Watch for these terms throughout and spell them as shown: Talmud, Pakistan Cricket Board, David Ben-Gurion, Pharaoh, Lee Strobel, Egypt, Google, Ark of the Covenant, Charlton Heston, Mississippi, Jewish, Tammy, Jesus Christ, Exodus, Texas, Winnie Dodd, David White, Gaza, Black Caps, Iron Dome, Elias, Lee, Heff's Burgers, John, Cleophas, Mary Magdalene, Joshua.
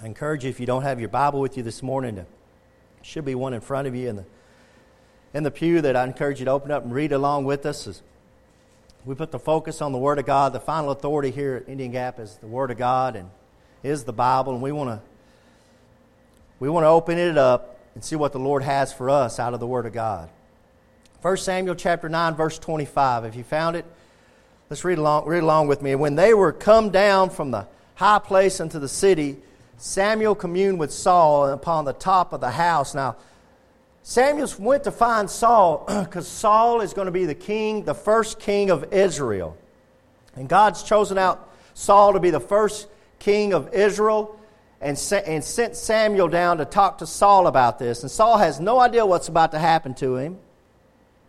I encourage you, if you don't have your Bible with you this morning, there should be one in front of you in the pew that I encourage you to open up and read along with us. As we put the focus on the Word of God. The final authority here at Indian Gap is the Word of God and is the Bible, and we want to open it up and see what the Lord has for us out of the Word of God. 1 Samuel chapter 9, verse 25. If you found it, let's read along with me. "When they were come down from the high place unto the city, Samuel communed with Saul upon the top of the house." Now, Samuel went to find Saul because Saul is going to be the king, the first king of Israel. And God's chosen out Saul to be the first king of Israel and sent Samuel down to talk to Saul about this. And Saul has no idea what's about to happen to him.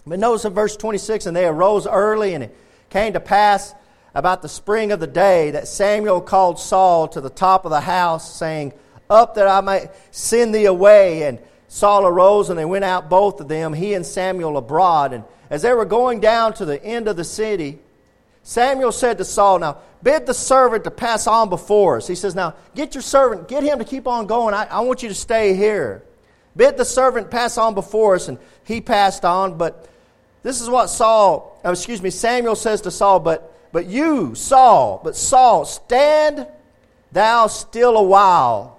But notice in verse 26, "And they arose early, and it came to pass about the spring of the day that Samuel called Saul to the top of the house, saying, Up, that I may send thee away. And Saul arose, and they went out both of them, he and Samuel abroad. And as they were going down to the end of the city, Samuel said to Saul, Now, bid the servant to pass on before us." He says, Now, get your servant, get him to keep on going. I want you to stay here. "Bid the servant pass on before us," and he passed on. But this is what Samuel says to Saul, But Saul, stand thou still a while,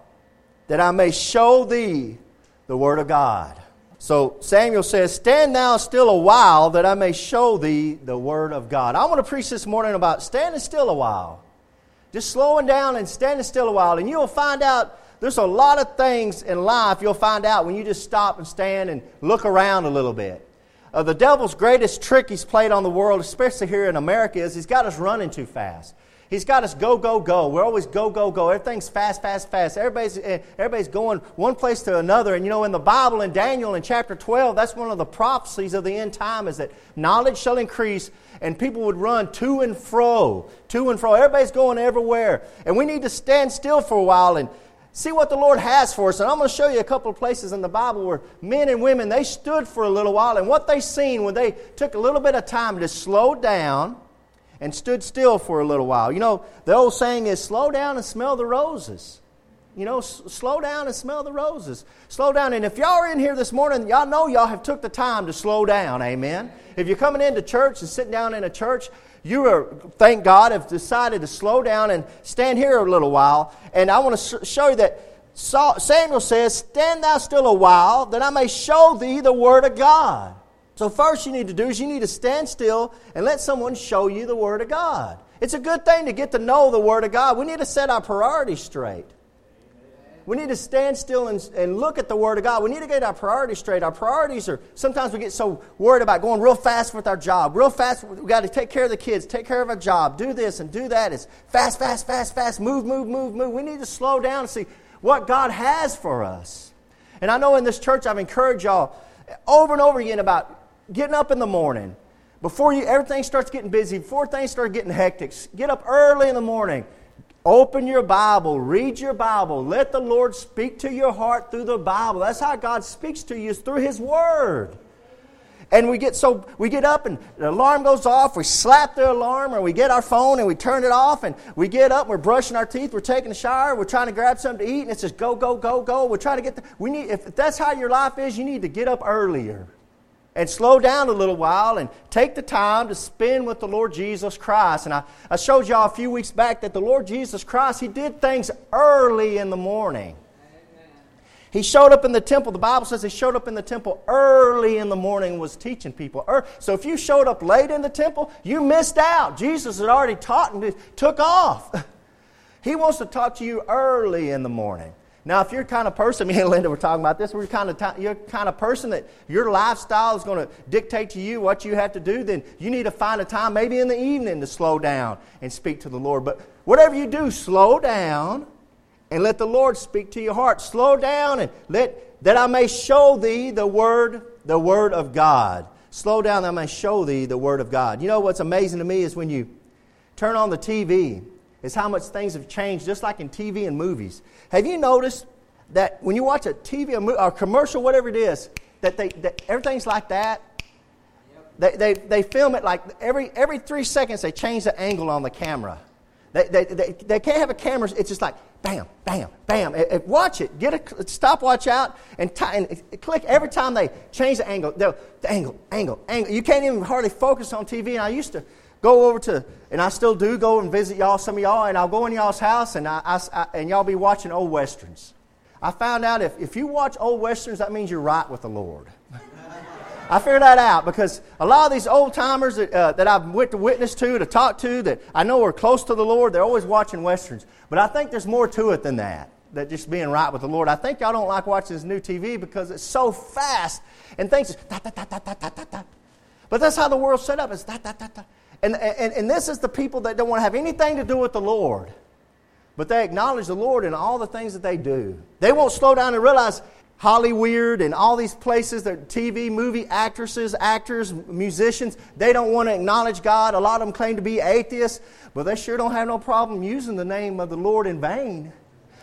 that I may show thee the word of God." So Samuel says, "Stand thou still a while, that I may show thee the word of God." I want to preach this morning about standing still a while. Just slowing down and standing still a while. And you'll find out there's a lot of things in life you'll find out when you just stop and stand and look around a little bit. The devil's greatest trick he's played on the world, especially here in America, is he's got us running too fast. He's got us go, go, go. We're always go, go, go. Everything's fast, fast, fast. Everybody's going one place to another. And you know, in the Bible, in Daniel, in chapter 12, that's one of the prophecies of the end time, is that knowledge shall increase and people would run to and fro, to and fro. Everybody's going everywhere. And we need to stand still for a while and see what the Lord has for us. And I'm going to show you a couple of places in the Bible where men and women, they stood for a little while, and what they seen when they took a little bit of time to slow down and stood still for a little while. You know, the old saying is, slow down and smell the roses. You know, slow down and smell the roses. Slow down. And if y'all are in here this morning, y'all know y'all have took the time to slow down. Amen. If you're coming into church and sitting down in a church, you are, thank God, have decided to slow down and stand here a little while. And I want to show you that Samuel says, "Stand thou still a while, that I may show thee the word of God." So first you need to do is you need to stand still and let someone show you the word of God. It's a good thing to get to know the word of God. We need to set our priorities straight. We need to stand still and look at the Word of God. We need to get our priorities straight. Our priorities are, sometimes we get so worried about going real fast with our job. Real fast, we got to take care of the kids, take care of our job, do this and do that. It's fast, fast, fast, fast, move, move, move, move. We need to slow down and see what God has for us. And I know in this church I've encouraged y'all over and over again about getting up in the morning. Before everything starts getting busy, before things start getting hectic, get up early in the morning. Open your Bible. Read your Bible. Let the Lord speak to your heart through the Bible. That's how God speaks to you, is through His Word. And we get up and the alarm goes off. We slap the alarm, or we get our phone and we turn it off. And we get up. We're brushing our teeth. We're taking a shower. We're trying to grab something to eat. And it's just go, go, go, go. We're trying to get. If that's how your life is, you need to get up earlier and slow down a little while and take the time to spend with the Lord Jesus Christ. And I showed y'all a few weeks back that the Lord Jesus Christ, He did things early in the morning. Amen. He showed up in the temple. The Bible says He showed up in the temple early in the morning and was teaching people. So if you showed up late in the temple, you missed out. Jesus had already taught and took off. He wants to talk to you early in the morning. Now, if you're the kind of person, me and Linda were talking about this, you're the kind of person that your lifestyle is going to dictate to you what you have to do, then you need to find a time maybe in the evening to slow down and speak to the Lord. But whatever you do, slow down and let the Lord speak to your heart. Slow down and that I may show thee the word of God. Slow down that I may show thee the word of God. You know what's amazing to me is when you turn on the TV, is how much things have changed, just like in TV and movies. Have you noticed that when you watch a TV or commercial, whatever it is, that everything's like that? Yep. They film it like every 3 seconds they change the angle on the camera. They can't have a camera. It's just like bam, bam, bam. Watch it. Get a stopwatch out and click every time they change the angle. The angle, angle, angle. You can't even hardly focus on TV. And I used to go over to, and I still do go and visit y'all, some of y'all, and I'll go in y'all's house and I y'all be watching old westerns. I found out if you watch old westerns, that means you're right with the Lord. I figured that out because a lot of these old-timers that I've witnessed to talk to, that I know are close to the Lord, they're always watching Westerns. But I think there's more to it than that, just being right with the Lord. I think y'all don't like watching this new TV because it's so fast and things, da-da-da-da-da-da-da. But that's how the world's set up, it's da-da-da-da. And this is the people that don't want to have anything to do with the Lord. But they acknowledge the Lord in all the things that they do. They won't slow down and realize Hollyweird and all these places, that TV, movie actresses, actors, musicians, they don't want to acknowledge God. A lot of them claim to be atheists, but they sure don't have no problem using the name of the Lord in vain.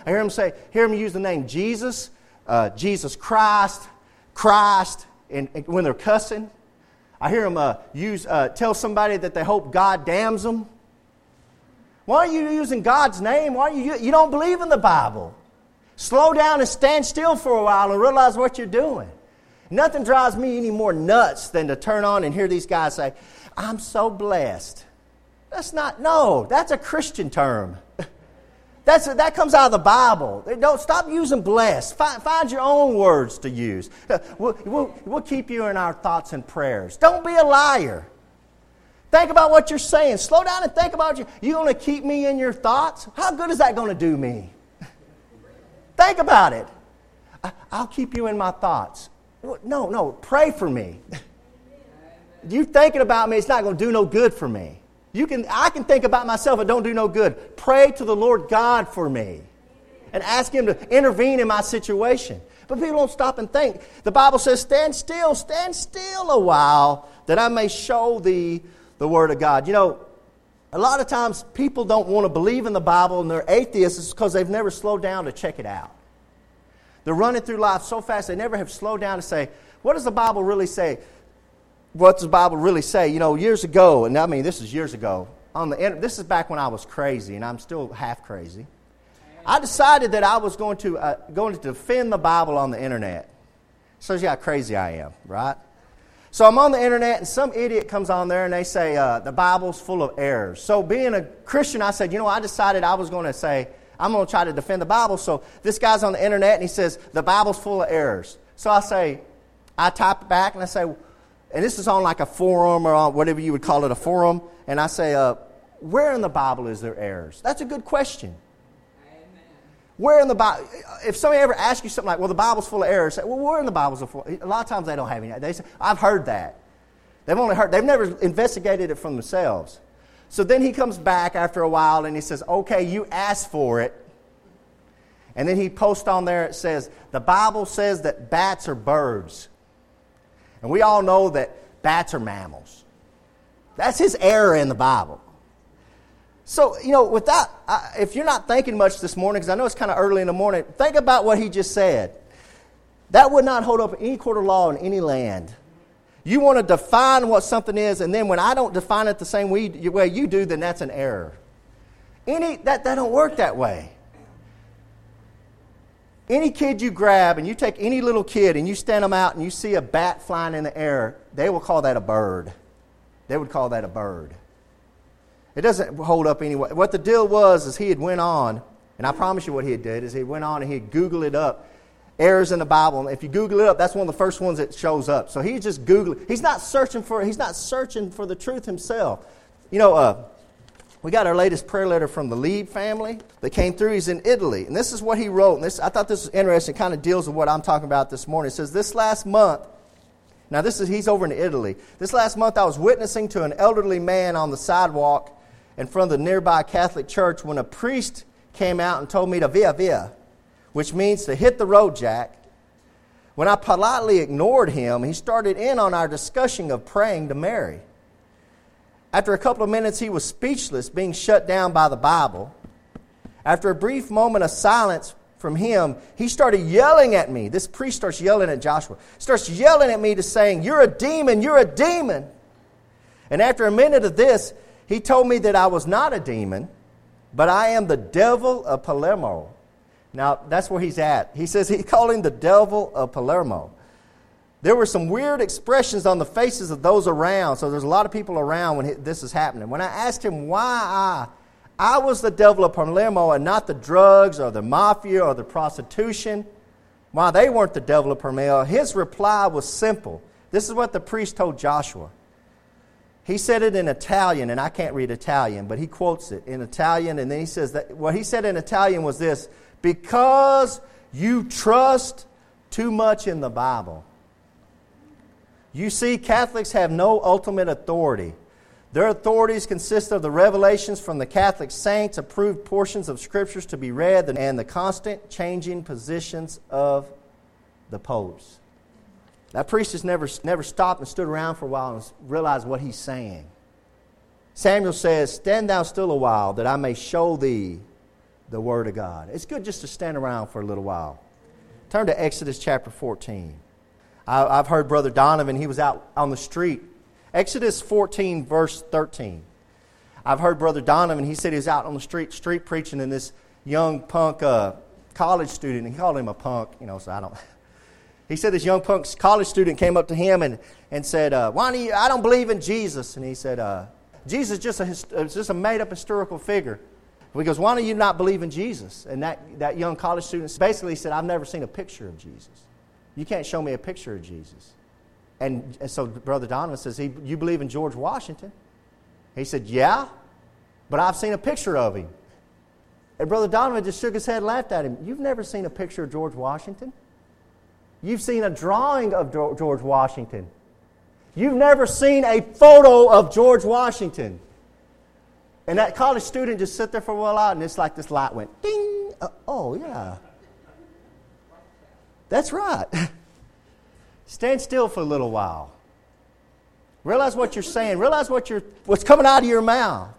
I hear them say, use the name Jesus, Jesus Christ, and when they're cussing. I hear them tell somebody that they hope God damns them. Why are you using God's name? Why are you don't believe in the Bible? Slow down and stand still for a while and realize what you're doing. Nothing drives me any more nuts than to turn on and hear these guys say, I'm so blessed. That's a Christian term. That comes out of the Bible. Don't stop using blessed. Find your own words to use. We'll keep you in our thoughts and prayers. Don't be a liar. Think about what you're saying. Slow down and think about you. You going to keep me in your thoughts? How good is that going to do me? Think about it. I'll keep you in my thoughts. No, pray for me. You thinking about me, it's not going to do no good for me. I can think about myself, it don't do no good. Pray to the Lord God for me and ask Him to intervene in my situation. But people don't stop and think. The Bible says, stand still a while, that I may show thee the Word of God. You know, a lot of times people don't want to believe in the Bible and they're atheists because they've never slowed down to check it out. They're running through life so fast they never have slowed down to say, what does the Bible really say? What does the Bible really say? You know, years ago, and I mean this is years ago, this is back when I was crazy, and I'm still half crazy. I decided that I was going to defend the Bible on the internet. Shows you how crazy I am, right? So I'm on the internet, and some idiot comes on there, and they say, the Bible's full of errors. So being a Christian, I said, I decided I was going to say, I'm going to try to defend the Bible. So this guy's on the internet, and he says, the Bible's full of errors. So I type it back, and I say, and this is on like a forum or on whatever you would call it, a forum, and I say, where in the Bible is there errors? That's a good question. Where in the Bible, if somebody ever asks you something like, well, the Bible's full of errors, say, well, where in the Bible's full of errors? A lot of times they don't have any. They say, I've heard that. They've never investigated it from themselves. So then he comes back after a while and he says, okay, you asked for it. And then he posts on there, it says, the Bible says that bats are birds. And we all know that bats are mammals. That's his error in the Bible. So, with that, if you're not thinking much this morning, because I know it's kind of early in the morning, think about what he just said. That would not hold up any court of law in any land. You want to define what something is, and then when I don't define it the same way you do, then that's an error. That don't work that way. Any kid you grab, and you take any little kid, and you stand them out, and you see a bat flying in the air, they will call that a bird. They would call that a bird. It doesn't hold up anyway. What the deal was is he had went on, and I promise you what he had did is he went on and he'd Google it up. Errors in the Bible. And if you Google it up, that's one of the first ones that shows up. So he's just Googling. He's not searching for the truth himself. We got our latest prayer letter from the Lee family that came through. He's in Italy. And this is what he wrote. And I thought this was interesting. It kind of deals with what I'm talking about this morning. It says, this last month, now he's over in Italy. This last month I was witnessing to an elderly man on the sidewalk in front of the nearby Catholic church when a priest came out and told me to via via, which means to hit the road, Jack. When I politely ignored him, he started in on our discussion of praying to Mary. After a couple of minutes, he was speechless, being shut down by the Bible. After a brief moment of silence from him, he started yelling at me. This priest starts yelling at Joshua. Starts yelling at me to saying, you're a demon, you're a demon. And after a minute of this, he told me that I was not a demon, but I am the devil of Palermo. Now, that's where he's at. He says he called him the devil of Palermo. There were some weird expressions on the faces of those around. So there's a lot of people around when this is happening. When I asked him why I was the devil of Palermo and not the drugs or the mafia or the prostitution, why they weren't the devil of Palermo, his reply was simple. This is what the priest told Joshua. He said it in Italian, and I can't read Italian, but he quotes it in Italian, and then he says that what he said in Italian was this: because you trust too much in the Bible. You see, Catholics have no ultimate authority. Their authorities consist of the revelations from the Catholic saints, approved portions of scriptures to be read, and the constant changing positions of the popes. That priest has never stopped and stood around for a while and realized what he's saying. Samuel says, "Stand thou still a while, that I may show thee the word of God." It's good just to stand around for a little while. Turn to Exodus chapter 14. I've heard Brother Donovan, he was out on the street. Exodus 14, verse 13. I've heard Brother Donovan, he said he was out on the street preaching, and this young punk college student, he called him a punk, so I don't... He said this young punk college student came up to him and said, "Why do you? I don't believe in Jesus." And he said, "Jesus is just a made-up historical figure." And he goes, "Why do you not believe in Jesus?" And that young college student basically said, "I've never seen a picture of Jesus. You can't show me a picture of Jesus." And so Brother Donovan says, "You believe in George Washington?" He said, "Yeah, but I've seen a picture of him." And Brother Donovan just shook his head and laughed at him. "You've never seen a picture of George Washington? You've seen a drawing of George Washington. You've never seen a photo of George Washington." And that college student just sat there for a while, and it's like this light went, ding. Oh, yeah. That's right. Stand still for a little while. Realize what you're saying. Realize what's coming out of your mouth.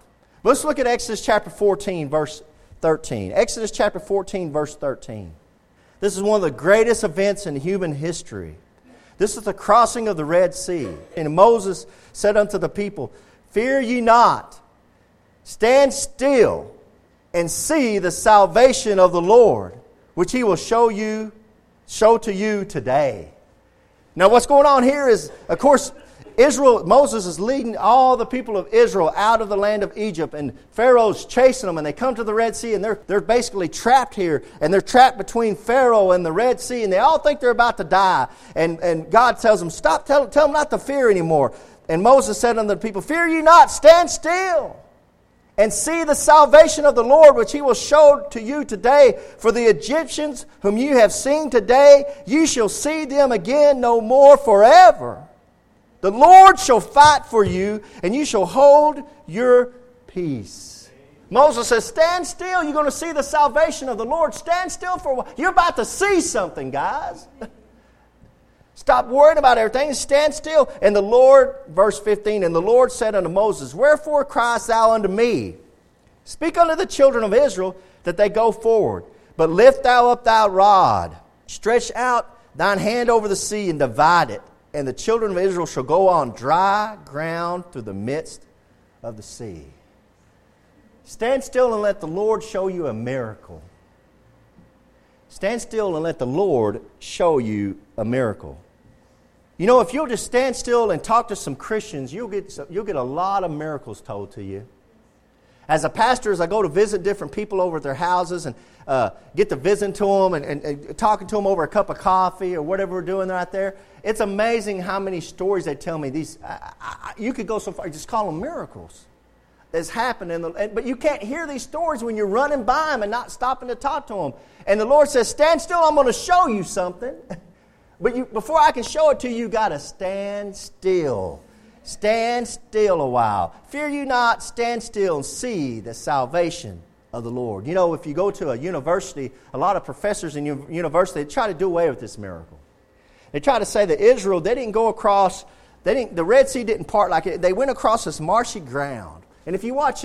But let's look at Exodus chapter 14, verse 13. Exodus chapter 14, verse 13. This is one of the greatest events in human history. This is the crossing of the Red Sea. And Moses said unto the people, "Fear ye not, stand still, and see the salvation of the Lord, which he will show to you today." Now what's going on here is, of course, Moses is leading all the people of Israel out of the land of Egypt, and Pharaoh's chasing them, and they come to the Red Sea, and they're basically trapped here, and they're trapped between Pharaoh and the Red Sea, and they all think they're about to die. And God tells them, "Stop, tell them not to fear anymore." And Moses said unto the people, "Fear ye not, stand still, and see the salvation of the Lord, which he will show to you today. For the Egyptians whom you have seen today, you shall see them again no more forever. The Lord shall fight for you, and you shall hold your peace." Moses says, "Stand still. You're going to see the salvation of the Lord. Stand still for a while. You're about to see something, guys. Stop worrying about everything. Stand still." And the Lord, verse 15, "And the Lord said unto Moses, Wherefore criest thou unto me? Speak unto the children of Israel that they go forward. But lift thou up thy rod, stretch out thine hand over the sea, and divide it. And the children of Israel shall go on dry ground through the midst of the sea." Stand still and let the Lord show you a miracle. Stand still and let the Lord show you a miracle. If you'll just stand still and talk to some Christians, you'll get a lot of miracles told to you. As a pastor, as I go to visit different people over at their houses and get to visit to them and talking to them over a cup of coffee or whatever we're doing right there, it's amazing how many stories they tell me. You could go so far, just call them miracles. That's happened, but you can't hear these stories when you're running by them and not stopping to talk to them. And the Lord says, "Stand still, I'm going to show you something." But before I can show it to you, you've got to stand still. Stand still a while. Fear you not, stand still and see the salvation of the Lord. If you go to a university, a lot of professors in university, they try to do away with this miracle. They try to say that Israel, they didn't go across, the Red Sea didn't part like it. They went across this marshy ground. And if you watch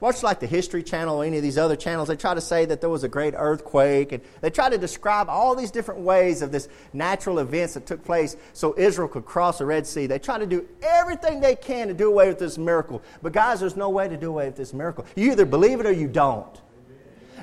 Much like the History Channel or any of these other channels, they try to say that there was a great earthquake, and they try to describe all these different ways of this natural events that took place so Israel could cross the Red Sea. They try to do everything they can to do away with this miracle. But guys, there's no way to do away with this miracle. You either believe it or you don't.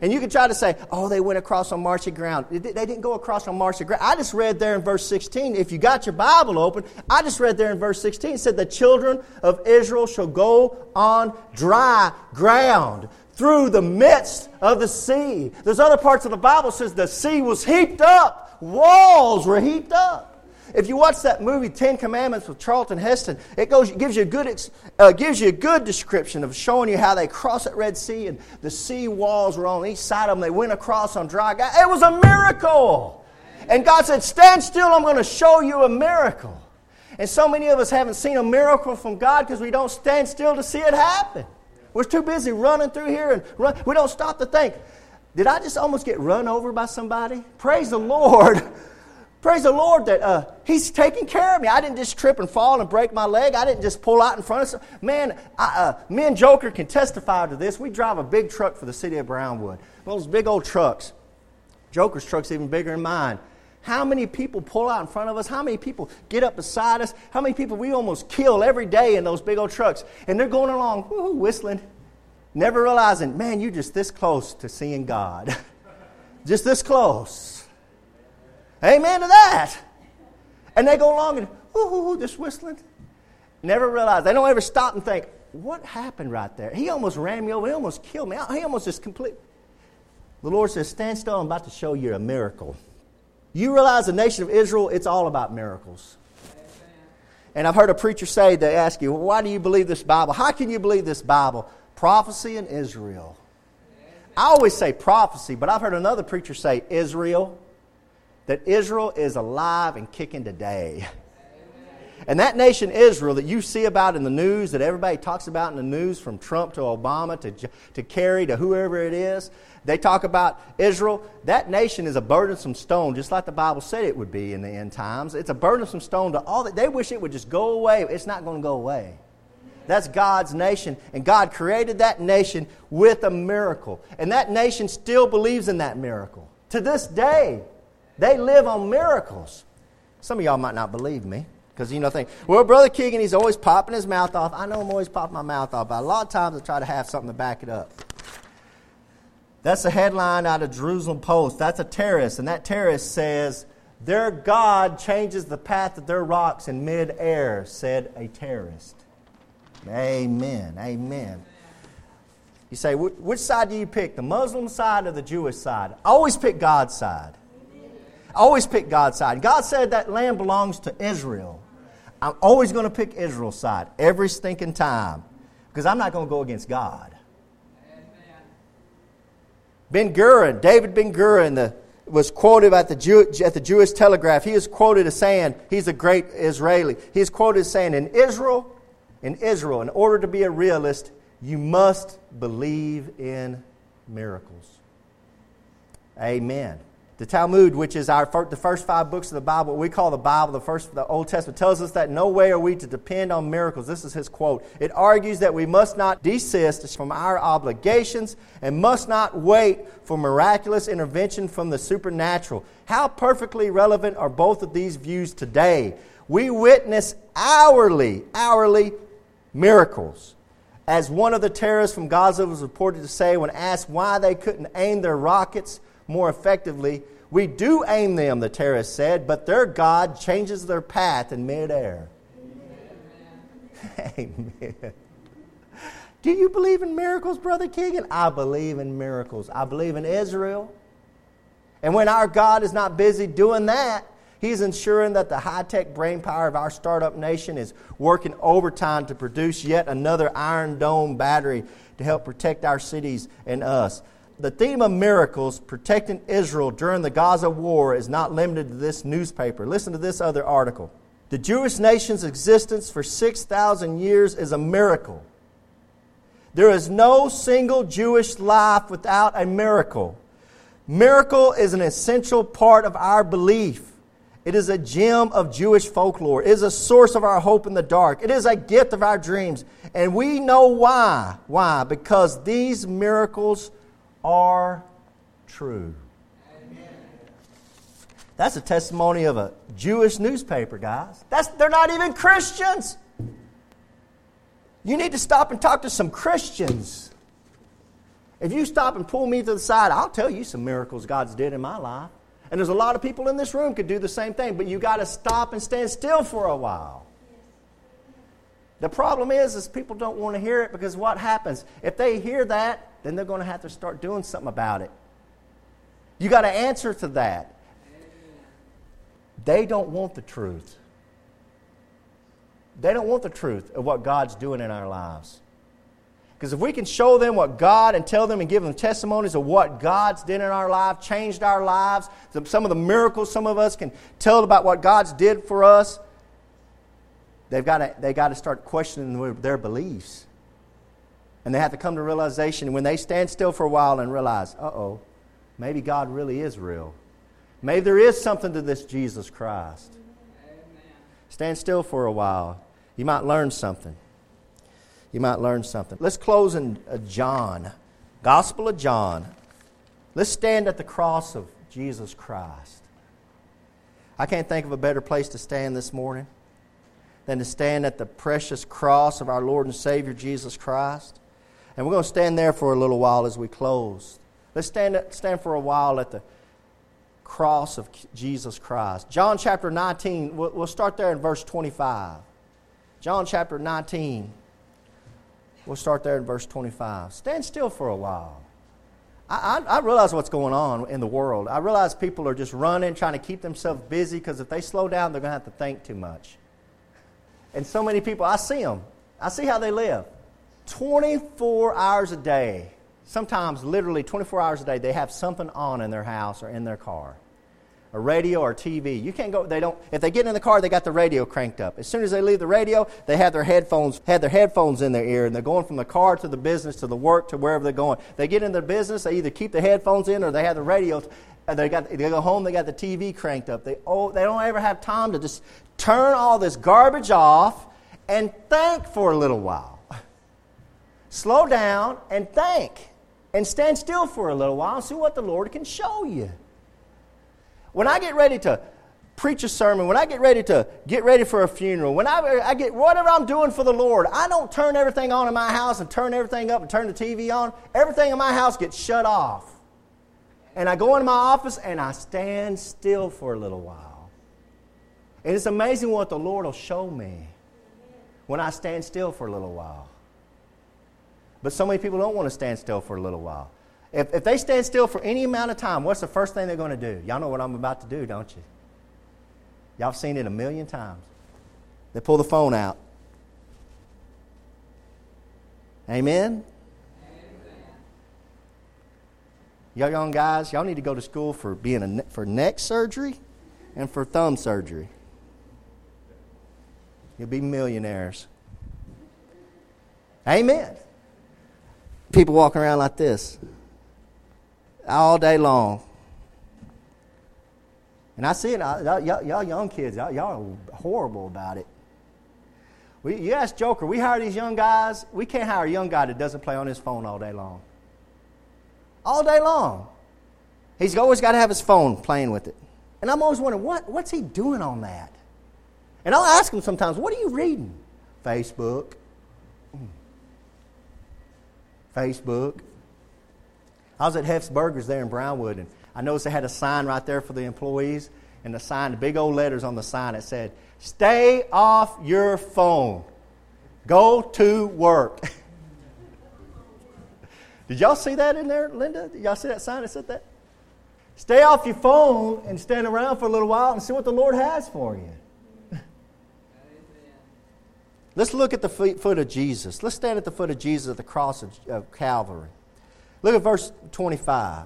And you can try to say, oh, they went across on marshy ground. They didn't go across on marshy ground. I just read there in verse 16, if you got your Bible open, I just read there in verse 16, it said, the children of Israel shall go on dry ground through the midst of the sea. There's other parts of the Bible that says the sea was heaped up. Walls were heaped up. If you watch that movie, 10 Commandments with Charlton Heston, it gives you a good description of showing you how they crossed that Red Sea and the sea walls were on each side of them. They went across on dry ground. It was a miracle. And God said, stand still, I'm going to show you a miracle. And so many of us haven't seen a miracle from God because we don't stand still to see it happen. We're too busy running through here and run. We don't stop to think, did I just almost get run over by somebody? Praise the Lord. Praise the Lord that He's taking care of me. I didn't just trip and fall and break my leg. I didn't just pull out in front of someone. Man, me and Joker can testify to this. We drive a big truck for the city of Brownwood. Those big old trucks. Joker's truck's even bigger than mine. How many people pull out in front of us? How many people get up beside us? How many people we almost kill every day in those big old trucks? And they're going along, woo-hoo, whistling, never realizing, man, you're just this close to seeing God. Just this close. Amen to that. And they go along and, ooh, just whistling. Never realize. They don't ever stop and think, what happened right there? He almost ran me over. He almost killed me. He almost just completely. The Lord says, stand still. I'm about to show you a miracle. You realize the nation of Israel, it's all about miracles. Amen. And I've heard a preacher say, they ask you, well, why do you believe this Bible? How can you believe this Bible? Prophecy in Israel. Amen. I always say prophecy, but I've heard another preacher say Israel. That Israel is alive and kicking today. Amen. And that nation Israel that you see about in the news, that everybody talks about in the news, from Trump to Obama to Kerry to whoever it is, they talk about Israel. That nation is a burdensome stone, just like the Bible said it would be in the end times. It's a burdensome stone to all that. They wish it would just go away. It's not going to go away. That's God's nation. And God created that nation with a miracle. And that nation still believes in that miracle. To this day, they live on miracles. Some of y'all might not believe me because, you know, think, well, Brother Keegan, he's always popping his mouth off. I know I'm always popping my mouth off, but a lot of times I try to have something to back it up. That's a headline out of Jerusalem Post. That's a terrorist, and that terrorist says, their God changes the path of their rocks in midair, said a terrorist. Amen, amen. You say, which side do you pick, the Muslim side or the Jewish side? I always pick God's side. I always pick God's side. God said that land belongs to Israel. I'm always going to pick Israel's side every stinking time because I'm not going to go against God. Ben-Gurion, David Ben-Gurion, was quoted at the Jewish Telegraph. He is quoted as saying, he's a great Israeli. He's quoted as saying, in Israel, in order to be a realist, you must believe in miracles. Amen. The Talmud, which is the first five books of the Bible, we call the Bible, the Old Testament, tells us that no way are we to depend on miracles. This is his quote. It argues that we must not desist from our obligations and must not wait for miraculous intervention from the supernatural. How perfectly relevant are both of these views today? We witness hourly miracles. As one of the terrorists from Gaza was reported to say when asked why they couldn't aim their rockets more effectively, we do aim them, the terrorist said, but their God changes their path in midair. Amen. Amen. Do you believe in miracles, Brother Keegan? I believe in miracles. I believe in Israel. And when our God is not busy doing that, He's ensuring that the high-tech brainpower of our startup nation is working overtime to produce yet another Iron Dome battery to help protect our cities and us. The theme of miracles protecting Israel during the Gaza war is not limited to this newspaper. Listen to this other article. The Jewish nation's existence for 6,000 years is a miracle. There is no single Jewish life without a miracle. Miracle is an essential part of our belief. It is a gem of Jewish folklore. It is a source of our hope in the dark. It is a gift of our dreams. And we know why. Why? Because these miracles are true. Amen. That's a testimony of a Jewish newspaper, guys. They're not even Christians. You need to stop and talk to some Christians. If you stop and pull me to the side, I'll tell you some miracles God's did in my life. And there's a lot of people in this room could do the same thing, but you got to stop and stand still for a while. The problem is people don't want to hear it because what happens? If they hear that, then they're going to have to start doing something about it. You got to answer to that. They don't want the truth. They don't want the truth of what God's doing in our lives. Because if we can show them what God and tell them and give them testimonies of what God's did in our life, changed our lives, some of the miracles some of us can tell about what God's did for us, they've got to start questioning their beliefs. And they have to come to realization when they stand still for a while and realize, uh-oh, maybe God really is real. Maybe there is something to this Jesus Christ. Amen. Stand still for a while. You might learn something. You might learn something. Let's close in John, Gospel of John. Let's stand at the cross of Jesus Christ. I can't think of a better place to stand this morning than to stand at the precious cross of our Lord and Savior Jesus Christ. And we're going to stand there for a little while as we close. Let's stand for a while at the cross of Jesus Christ. John chapter 19, we'll start there in verse 25. John chapter 19. We'll start there in verse 25. Stand still for a while. I realize what's going on in the world. I realize people are just running, trying to keep themselves busy, because if they slow down, they're going to have to think too much. And so many people, I see them. I see how they live. 24 hours a day, sometimes literally 24 hours a day, they have something on in their house or in their car. A radio or TV. You can't go, they don't, if they get in the car, they got the radio cranked up. As soon as they leave the radio, they have their headphones in their ear, and they're going from the car to the business, to the work, to wherever they're going. They get into the business, they either keep the headphones in or they have the radio, and they go home, they got the TV cranked up. They don't ever have time to just turn all this garbage off and think for a little while. Slow down and think and stand still for a little while and see what the Lord can show you. When I get ready to preach a sermon, when I get ready for a funeral, when I get whatever I'm doing for the Lord, I don't turn everything on in my house and turn everything up and turn the TV on. Everything in my house gets shut off. And I go into my office and I stand still for a little while. And it's amazing what the Lord will show me when I stand still for a little while. But so many people don't want to stand still for a little while. If they stand still for any amount of time, what's the first thing they're going to do? Y'all know what I'm about to do, don't you? Y'all seen it a million times. They pull the phone out. Amen? Amen. Y'all young guys, y'all need to go to school for for neck surgery and for thumb surgery. You'll be millionaires. Amen. People walking around like this all day long. And I see it. Y'all young kids, y'all are horrible about it. You ask Joker, we hire these young guys. We can't hire a young guy that doesn't play on his phone all day long. All day long. He's always got to have his phone playing with it. And I'm always wondering, what's he doing on that? And I'll ask him sometimes, what are you reading? Facebook. Facebook. I was at Heff's Burgers there in Brownwood, and I noticed they had a sign right there for the employees, and the big old letters on the sign, it said, "Stay off your phone. Go to work." Did y'all see that in there, Linda? Did y'all see that sign that said that? Stay off your phone and stand around for a little while and see what the Lord has for you. Let's look at the foot of Jesus. Let's stand at the foot of Jesus at the cross of Calvary. Look at verse 25.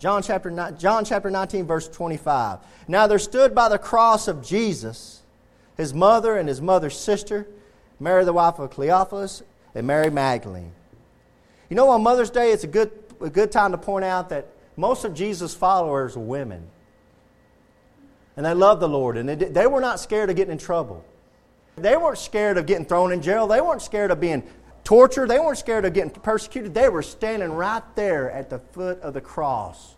John chapter 19, verse 25. Now there stood by the cross of Jesus his mother and his mother's sister, Mary the wife of Cleophas, and Mary Magdalene. You know, on Mother's Day, it's a good time to point out that most of Jesus' followers were women. And they loved the Lord. And they were not scared of getting in trouble. They weren't scared of getting thrown in jail. They weren't scared of being tortured. They weren't scared of getting persecuted. They were standing right there at the foot of the cross.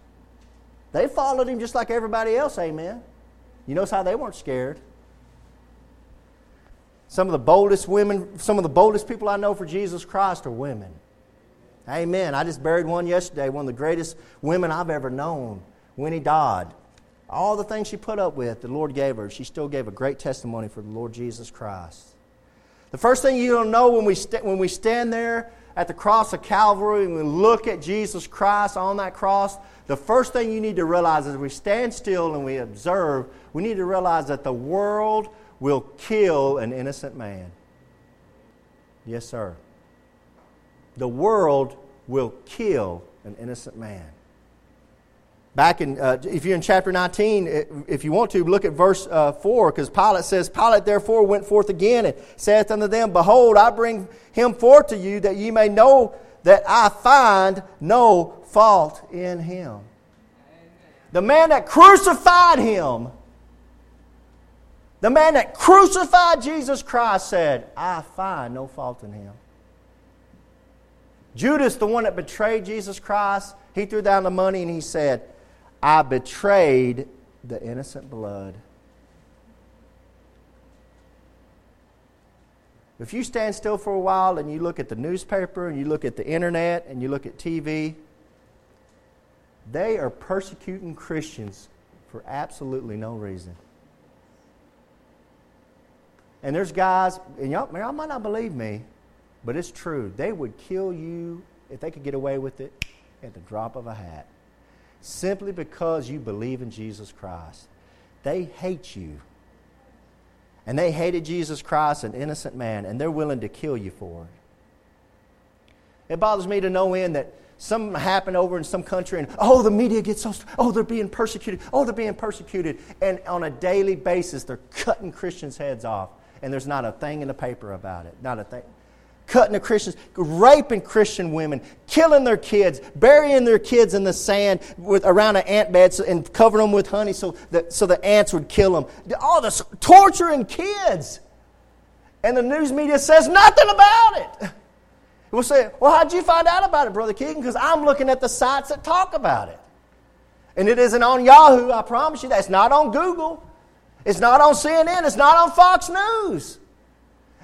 They followed Him just like everybody else, amen. You notice how they weren't scared. Some of the boldest women, some of the boldest people I know for Jesus Christ are women. Amen. I just buried one yesterday, one of the greatest women I've ever known, Winnie Dodd. All the things she put up with, the Lord gave her. She still gave a great testimony for the Lord Jesus Christ. The first thing you'll know when we stand there at the cross of Calvary and we look at Jesus Christ on that cross, the first thing you need to realize is we stand still and we observe. We need to realize that the world will kill an innocent man. Yes, sir. The world will kill an innocent man. Back in, if you're in chapter 19, if you want to, look at verse 4, because Pilate says, Pilate therefore went forth again and saith unto them, Behold, I bring him forth to you, that ye may know that I find no fault in him. Amen. The man that crucified him, the man that crucified Jesus Christ said, I find no fault in him. Judas, the one that betrayed Jesus Christ, he threw down the money and he said, I betrayed the innocent blood. If you stand still for a while and you look at the newspaper and you look at the internet and you look at TV, they are persecuting Christians for absolutely no reason. And there's guys, and y'all might not believe me, but it's true. They would kill you if they could get away with it at the drop of a hat. Simply because you believe in Jesus Christ. They hate you. And they hated Jesus Christ, an innocent man, and they're willing to kill you for it. It bothers me to no end that something happened over in some country and, the media gets so, they're being persecuted. Oh, they're being persecuted. And on a daily basis, they're cutting Christians' heads off. And there's not a thing in the paper about it. Not a thing. Cutting the Christians, raping Christian women, killing their kids, burying their kids in the sand around an ant bed and covering them with honey so the ants would kill them. All this torturing kids. And the news media says nothing about it. We'll say, well, how'd you find out about it, Brother Keegan? Because I'm looking at the sites that talk about it. And it isn't on Yahoo, I promise you that. It's not on Google. It's not on CNN. It's not on Fox News.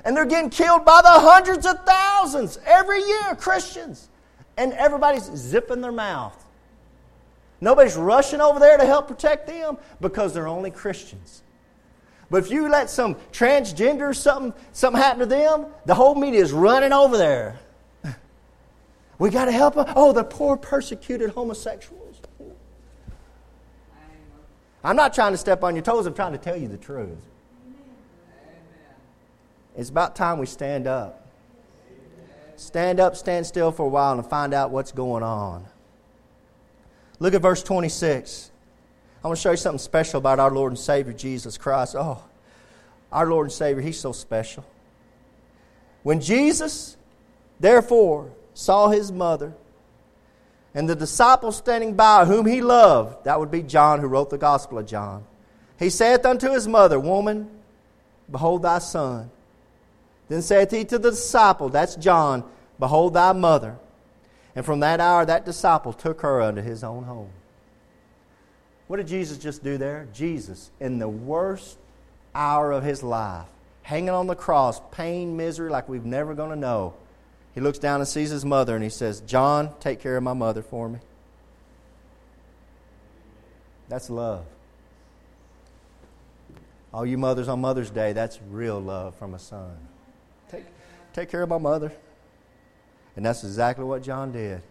And they're getting killed by the hundreds of thousands every year, Christians. And everybody's zipping their mouth. Nobody's rushing over there to help protect them because they're only Christians. But if you let some transgender something happen to them, the whole media is running over there. We got to help them. Oh, the poor persecuted homosexuals. I'm not trying to step on your toes. I'm trying to tell you the truth. It's about time we stand up. Stand up, stand still for a while and find out what's going on. Look at verse 26. I want to show you something special about our Lord and Savior, Jesus Christ. Oh, our Lord and Savior, He's so special. When Jesus, therefore, saw His mother and the disciples standing by whom He loved, that would be John who wrote the Gospel of John, He saith unto His mother, Woman, behold thy son. Then saith He to the disciple, that's John, Behold thy mother. And from that hour that disciple took her unto his own home. What did Jesus just do there? Jesus, in the worst hour of His life, hanging on the cross, pain, misery like we've never going to know, He looks down and sees His mother and He says, John, take care of my mother for me. That's love. All you mothers on Mother's Day, that's real love from a son. Take care of my mother. And that's exactly what John did.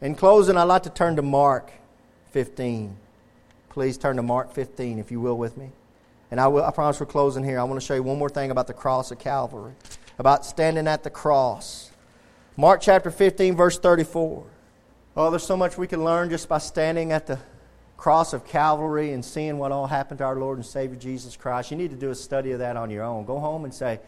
In closing, I'd like to turn to Mark 15. Please turn to Mark 15, if you will, with me. And I promise we're closing here. I want to show you one more thing about the cross of Calvary, about standing at the cross. Mark chapter 15, verse 34. Oh, there's so much we can learn just by standing at the cross of Calvary and seeing what all happened to our Lord and Savior Jesus Christ. You need to do a study of that on your own. Go home and say,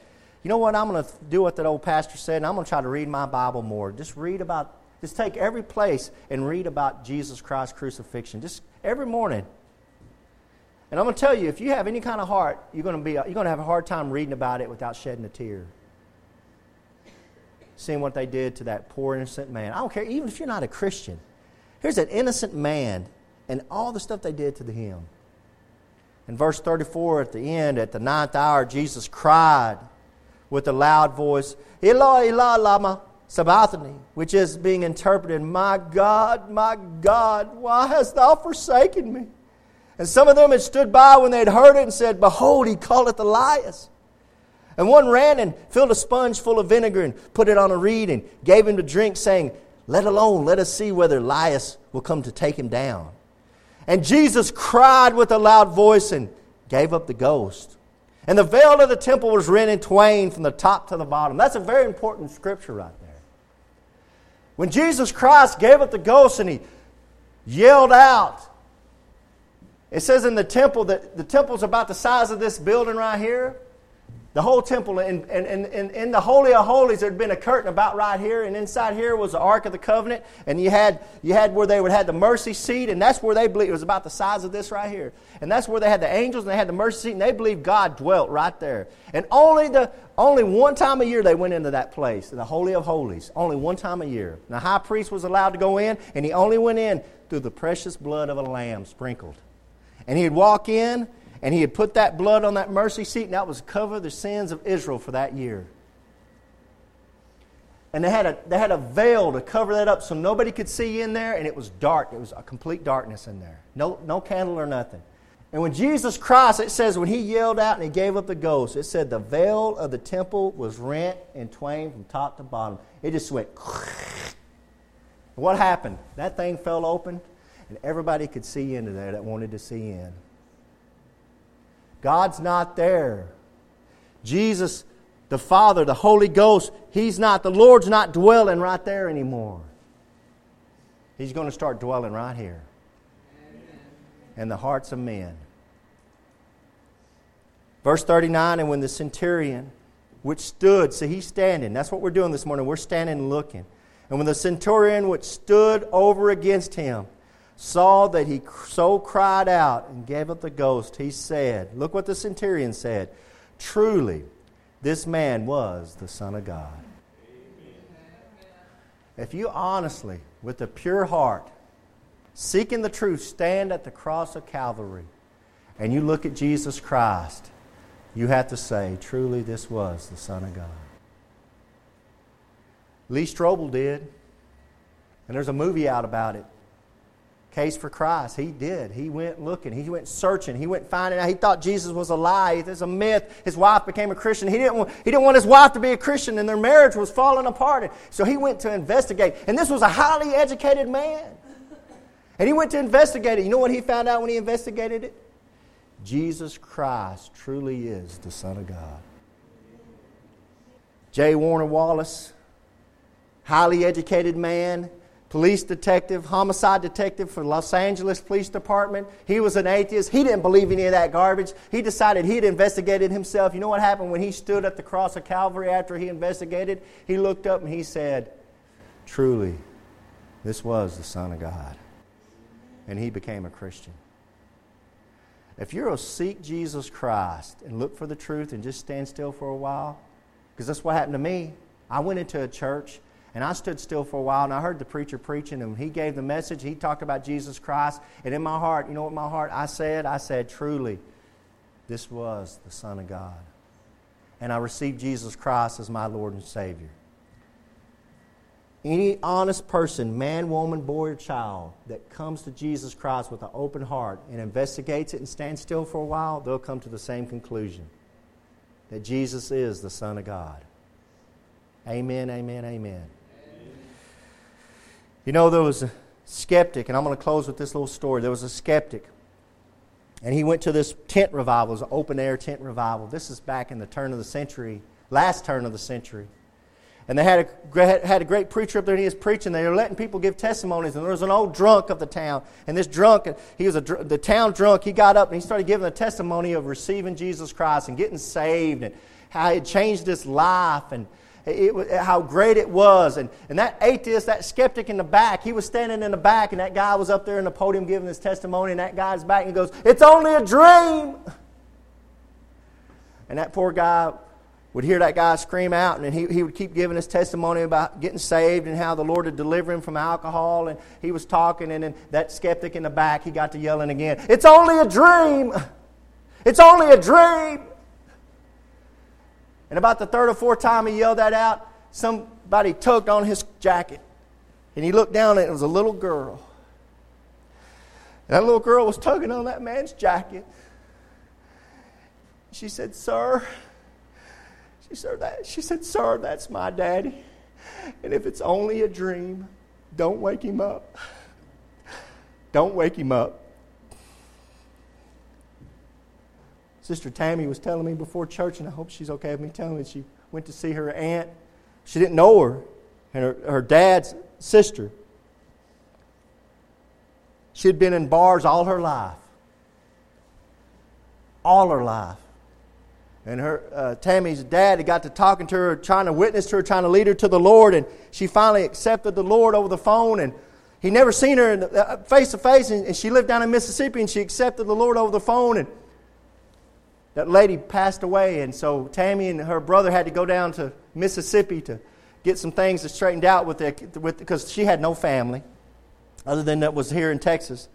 you know what, I'm going to do what that old pastor said, and I'm going to try to read my Bible more. Just read about Just take every place and read about Jesus Christ's crucifixion. Just every morning. And I'm going to tell you, if you have any kind of heart, you're going to have a hard time reading about it without shedding a tear. Seeing what they did to that poor innocent man. I don't care, even if you're not a Christian. Here's an innocent man and all the stuff they did to him. In verse 34 at the end, at the 9th hour, Jesus cried with a loud voice, Eloi, Eloi, lama sabachthani, which is being interpreted, my God, why hast thou forsaken me? And some of them had stood by when they had heard it and said, Behold, he calleth Elias. And one ran and filled a sponge full of vinegar and put it on a reed and gave him to drink, saying, Let alone, let us see whether Elias will come to take him down. And Jesus cried with a loud voice and gave up the ghost. And the veil of the temple was rent in twain from the top to the bottom. That's a very important scripture right there. When Jesus Christ gave up the ghost and he yelled out, it says in the temple that the temple's about the size of this building right here. The whole temple, in the Holy of Holies, there had been a curtain about right here, and inside here was the Ark of the Covenant, and you had where they would have the mercy seat, and that's where they believed, it was about the size of this right here. And that's where they had the angels, and they had the mercy seat, and they believed God dwelt right there. And only one time a year they went into that place, the Holy of Holies, only one time a year. And the high priest was allowed to go in, and he only went in through the precious blood of a lamb sprinkled. And he'd walk in, and he had put that blood on that mercy seat, and that was to cover the sins of Israel for that year. And they had a veil to cover that up so nobody could see in there, and it was dark. It was a complete darkness in there. No candle or nothing. And when Jesus Christ, it says, when he yelled out and he gave up the ghost, it said the veil of the temple was rent in twain from top to bottom. It just went. What happened? That thing fell open, and everybody could see into there that wanted to see in. God's not there. Jesus, the Father, the Holy Ghost, He's not. The Lord's not dwelling right there anymore. He's going to start dwelling right here. In the hearts of men. Verse 39, and when the centurion, which stood, see he's standing. That's what we're doing this morning. We're standing and looking. And when the centurion, which stood over against him, saw that he so cried out and gave up the ghost, he said, look what the centurion said, truly, this man was the Son of God. Amen. If you honestly, with a pure heart, seeking the truth, stand at the cross of Calvary, and you look at Jesus Christ, you have to say, truly, this was the Son of God. Lee Strobel did, and there's a movie out about it. Case for Christ. He did. He went looking. He went searching. He went finding out. He thought Jesus was a lie. It was a myth. His wife became a Christian. He didn't want his wife to be a Christian, and their marriage was falling apart. So he went to investigate. And this was a highly educated man. And he went to investigate it. You know what he found out when he investigated it? Jesus Christ truly is the Son of God. J. Warner Wallace, highly educated man, police detective, homicide detective for the Los Angeles Police Department. He was an atheist. He didn't believe any of that garbage. He decided he'd investigated himself. You know what happened when he stood at the cross of Calvary after he investigated? He looked up and he said, truly, this was the Son of God. And he became a Christian. If you'll seek Jesus Christ and look for the truth and just stand still for a while, because that's what happened to me. I went into a church. And I stood still for a while, and I heard the preacher preaching, and he gave the message. He talked about Jesus Christ. And in my heart, you know what my heart, I said, truly, this was the Son of God. And I received Jesus Christ as my Lord and Savior. Any honest person, man, woman, boy, or child, that comes to Jesus Christ with an open heart and investigates it and stands still for a while, they'll come to the same conclusion, that Jesus is the Son of God. Amen, amen, amen. You know, there was a skeptic, and I'm going to close with this little story. There was a skeptic, and he went to this tent revival. It was an open-air tent revival. This is back in the turn of the century, last turn of the century. And they had a great preacher up there, and he was preaching. They were letting people give testimonies, and there was an old drunk of the town. And this drunk, he was the town drunk. He got up, and he started giving a testimony of receiving Jesus Christ and getting saved and how it changed his life, and how great it was. And that atheist, that skeptic in the back, he was standing in the back, and that guy was up there in the podium giving his testimony, and that guy's back and goes, "It's only a dream." And that poor guy would hear that guy scream out, and then he would keep giving his testimony about getting saved and how the Lord had delivered him from alcohol. And he was talking, and then that skeptic in the back, he got to yelling again, "It's only a dream. It's only a dream." And about the third or fourth time he yelled that out, somebody tugged on his jacket. And he looked down, and it was a little girl. And that little girl was tugging on that man's jacket. She said, "Sir," she said, "that's my daddy. And if it's only a dream, don't wake him up. Don't wake him up." Sister Tammy was telling me before church, and I hope she's okay with me telling me, she went to see her aunt. She didn't know her, and her dad's sister. She had been in bars all her life. All her life. And her Tammy's dad had got to talking to her, trying to witness to her, trying to lead her to the Lord, and she finally accepted the Lord over the phone, and he never seen her face to face, and she lived down in Mississippi, and she accepted the Lord over the phone, and that lady passed away, and so Tammy and her brother had to go down to Mississippi to get some things straightened out because she had no family other than that was here in Texas.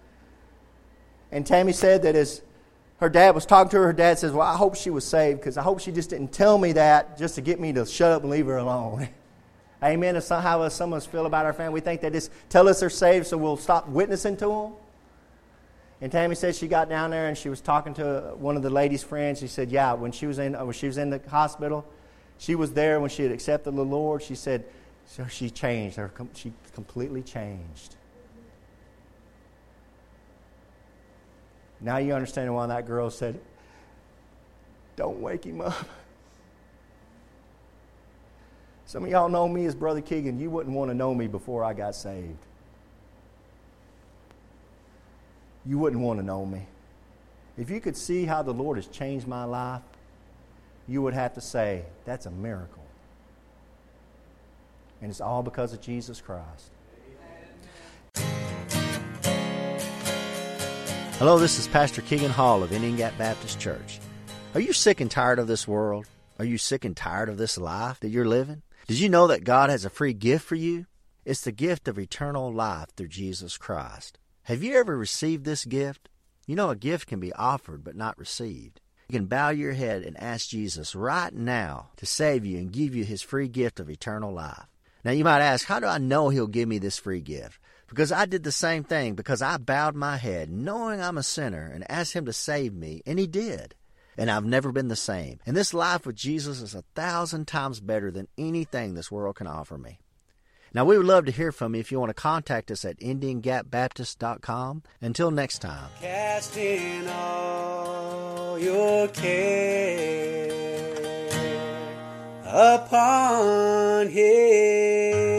And Tammy said that as her dad was talking to her, her dad says, "Well, I hope she was saved, because I hope she just didn't tell me that just to get me to shut up and leave her alone." Amen. If somehow some of us feel about our family, we think they just tell us they're saved so we'll stop witnessing to them. And Tammy said she got down there and she was talking to one of the lady's friends. She said, "Yeah, when she was in the hospital, she was there when she had accepted the Lord." She said, "So she changed. She completely changed." Now you understand why that girl said, "Don't wake him up." Some of y'all know me as Brother Keegan. You wouldn't want to know me before I got saved. You wouldn't want to know me. If you could see how the Lord has changed my life, you would have to say, "That's a miracle." And it's all because of Jesus Christ. Hello, this is Pastor Keegan Hall of Indian Gap Baptist Church. Are you sick and tired of this world? Are you sick and tired of this life that you're living? Did you know that God has a free gift for you? It's the gift of eternal life through Jesus Christ. Have you ever received this gift? You know, a gift can be offered but not received. You can bow your head and ask Jesus right now to save you and give you his free gift of eternal life. Now, you might ask, how do I know he'll give me this free gift? Because I did the same thing, because I bowed my head knowing I'm a sinner and asked him to save me, and he did. And I've never been the same. And this life with Jesus is 1,000 times better than anything this world can offer me. Now, we would love to hear from you if you want to contact us at IndianGapBaptist.com. Until next time. Cast in all your care upon him.